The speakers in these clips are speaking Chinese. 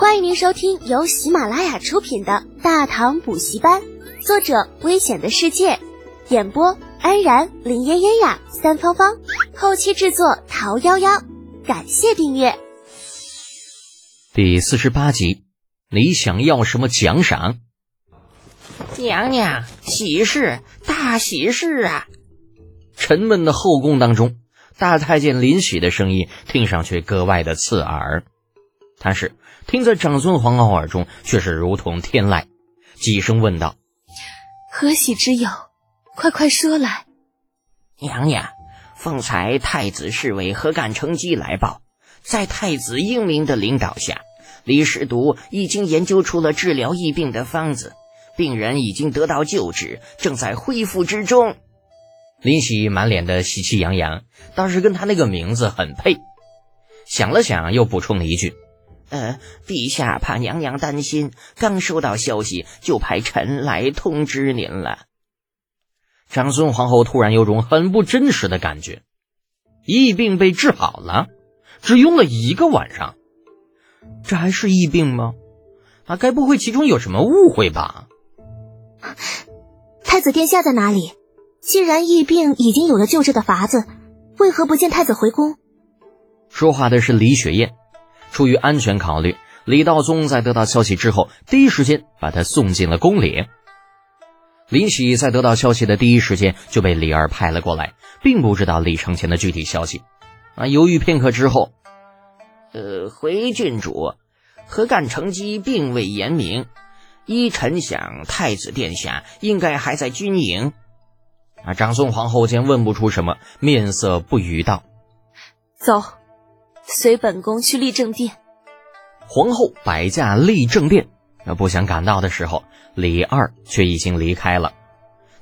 欢迎您收听由喜马拉雅出品的《大唐补习班》，作者危险的世界，演播安然、林嫣嫣呀、三芳芳，后期制作陶夭夭。感谢订阅。第48集，你想要什么奖赏？娘娘，喜事，大喜事啊！沉闷的后宫当中，大太监林喜的声音听上去格外的刺耳，但是听在长孙皇后耳中却是如同天籁，几声问道：何喜之有？快说来。娘娘，方才太子侍卫何干乘机来报，在太子英明的领导下，李侍读已经研究出了治疗疫病的方子，病人已经得到救治，正在恢复之中。林喜满脸的喜气洋洋，倒是跟他那个名字很配。想了想又补充了一句：陛下怕娘娘担心，刚收到消息就派臣来通知您了。长孙皇后突然有种很不真实的感觉，疫病被治好了，只用了1个晚上，这还是疫病吗？该不会其中有什么误会吧？太子殿下在哪里？既然疫病已经有了救治的法子，为何不见太子回宫？说话的是李雪燕。出于安全考虑，李道宗在得到消息之后，第一时间把他送进了宫里。林喜在得到消息的第一时间就被李二派了过来，并不知道李承乾的具体消息。犹豫片刻之后，回郡主，何干乘机并未言明，依臣想，太子殿下应该还在军营。长孙皇后见问不出什么，面色不语道：走，随本宫去立政殿。皇后摆驾立政殿，不想赶到的时候，李二却已经离开了。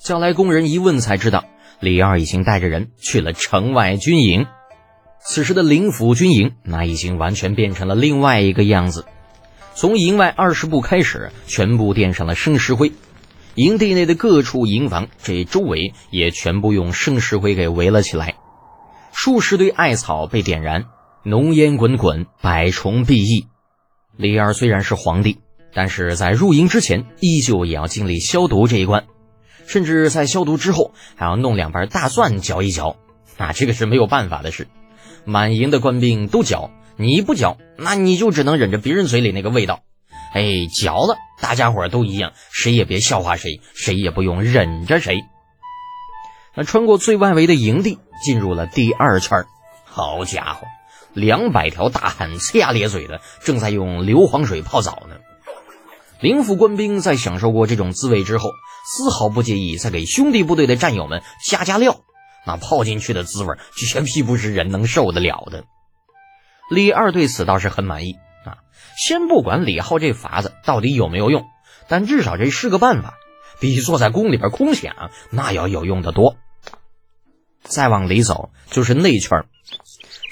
叫来工人一问才知道，李二已经带着人去了城外军营。此时的灵府军营那已经完全变成了另外一个样子，从营外20步开始，全部垫上了生石灰。营地内的各处营房，这周围也全部用生石灰给围了起来。数十堆艾草被点燃，浓烟滚滚，百虫毕翳。李二虽然是皇帝，但是在入营之前依旧也要经历消毒这一关，甚至在消毒之后还要弄2瓣大蒜嚼一嚼，这个是没有办法的事。满营的官兵都嚼，你不嚼那你就只能忍着别人嘴里那个味道。嚼了大家伙都一样，谁也别笑话谁，谁也不用忍着谁。穿过最外围的营地，进入了第2圈。好家伙，200条大汉呲牙咧嘴的正在用硫磺水泡澡呢。灵府官兵在享受过这种滋味之后，丝毫不介意再给兄弟部队的战友们加料，那泡进去的滋味绝逼不是人能受得了的。李二对此倒是很满意，先不管李浩这法子到底有没有用，但至少这是个办法，比坐在宫里边空想那要有用的多。再往里走就是内圈，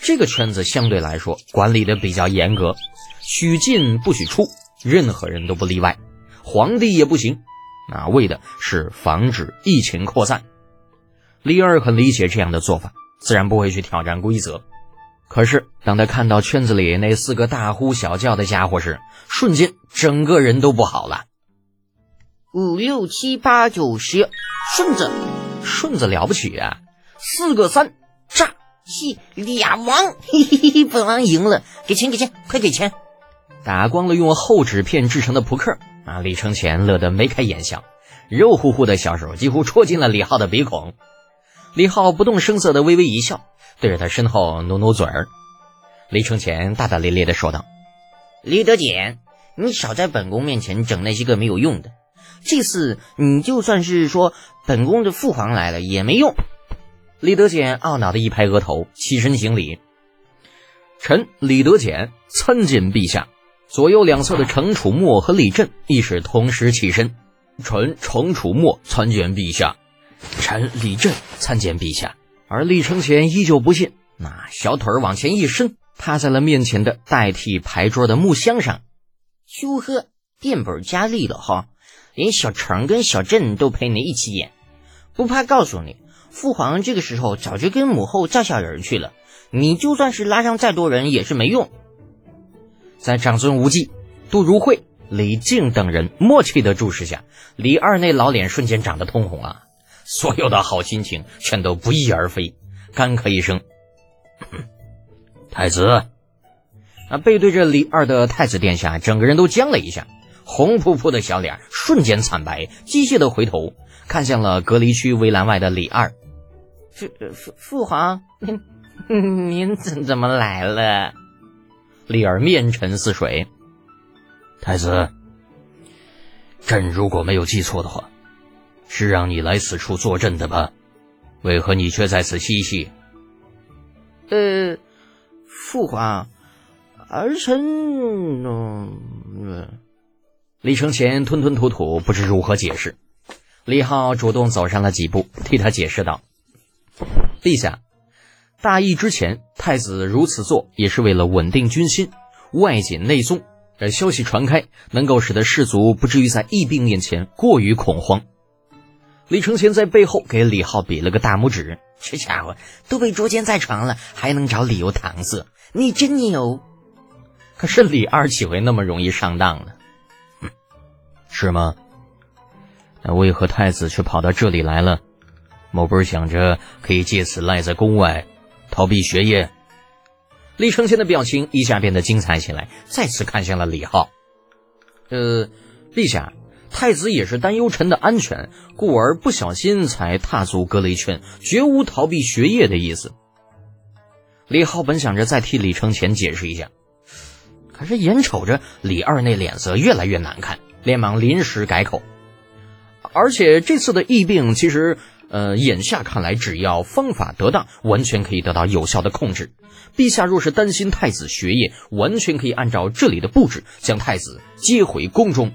这个圈子相对来说管理的比较严格，许进不许出，任何人都不例外，皇帝也不行，为的是防止疫情扩散。李二很理解这样的做法，自然不会去挑战规则。可是当他看到圈子里那4个大呼小叫的家伙时，瞬间整个人都不好了。5、6、7、8、9、10，顺子了不起啊，4个3，炸！俩王，本王赢了，给钱，快给钱！打光了用厚纸片制成的扑克，李承乾乐得眉开眼笑，肉乎乎的小手几乎戳进了李浩的鼻孔。李浩不动声色的微微一笑，对着他身后努嘴儿。李承乾大大咧咧的说道：李德俭，你少在本宫面前整那些个没有用的，这次你就算是说本宫的父皇来了也没用。李德俭懊恼的一拍额头，起身行礼：臣李德俭参见陛下。左右两侧的程楚墨和李振亦是同时起身：臣程楚墨参见陛下。臣李振参见陛下。而李承乾依旧不信，小腿往前一伸，趴在了面前的代替牌桌的木箱上。哟呵，变本加厉了哈，连小程跟小振都陪你一起演。不怕告诉你，父皇这个时候早就跟母后照小人去了，你就算是拉上再多人也是没用。在长孙无忌、杜如晦、李靖等人默契的注视下，李二那老脸瞬间长得通红啊，所有的好心情全都不翼而飞，干咳一声，太子。啊，背对着李二的太子殿下整个人都僵了一下，红扑扑的小脸瞬间惨白，机械的回头看向了隔离区围栏外的李二。父皇，您怎么来了？李二面沉似水。太子，朕如果没有记错的话，是让你来此处坐镇的吧？为何你却在此嬉戏？父皇，儿臣……李承乾吞吞吐吐，不知如何解释。李浩主动走上了几步，替他解释道：“陛下，大疫之前，太子如此做也是为了稳定军心，外紧内松。消息传开，能够使得士卒不至于在疫病面前过于恐慌。”李承乾在背后给李浩比了个大拇指：“这家伙都被捉奸在床了，还能找理由搪塞？你真牛！”可是李二岂会那么容易上当呢？是吗？那为何太子却跑到这里来了？某不是想着可以借此赖在宫外，逃避学业？李承乾的表情一下变得精彩起来，再次看向了李浩。陛下，太子也是担忧臣的安全，故而不小心才踏足隔离圈，绝无逃避学业的意思。李浩本想着再替李承乾解释一下，可是眼瞅着李二那脸色越来越难看，连忙临时改口。而且这次的疫病其实眼下看来，只要方法得当，完全可以得到有效的控制。陛下若是担心太子学业，完全可以按照这里的布置，将太子接回宫中。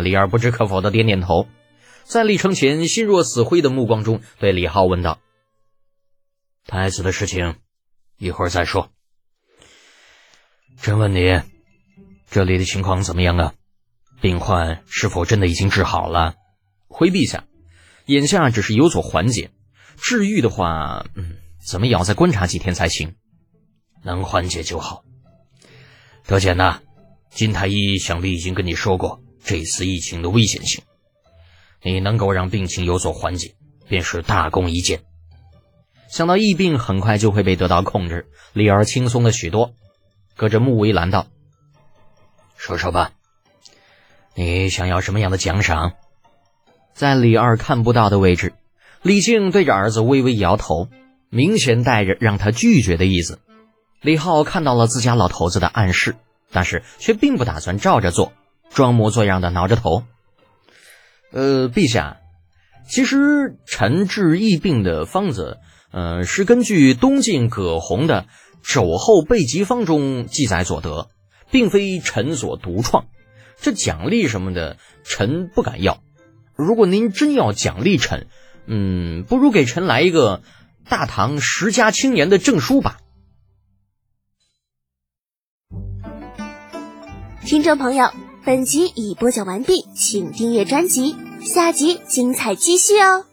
李二不知可否的点点头，在李承乾心若死灰的目光中，对李浩问道：“太子的事情，一会儿再说。朕问你，这里的情况怎么样啊？病患是否真的已经治好了？”回陛下，眼下只是有所缓解，治愈的话，怎么也要再观察几天才行。能缓解就好。德简呐，金太医想必已经跟你说过这次疫情的危险性，你能够让病情有所缓解，便是大功一件。想到疫病很快就会被得到控制，李二轻松了许多，隔着木围栏道：“说说吧，你想要什么样的奖赏？”在李二看不到的位置，李靖对着儿子微微摇头，明显带着让他拒绝的意思。李浩看到了自家老头子的暗示，但是却并不打算照着做，装模作样的挠着头。陛下，其实臣治疫病的方子，是根据东晋葛洪的《肘后备急方》中记载所得，并非臣所独创。这奖励什么的，臣不敢要。如果您真要奖励臣，不如给臣来一个大唐十佳青年的证书吧。听众朋友，本集已播讲完毕，请订阅专辑，下集精彩继续哦。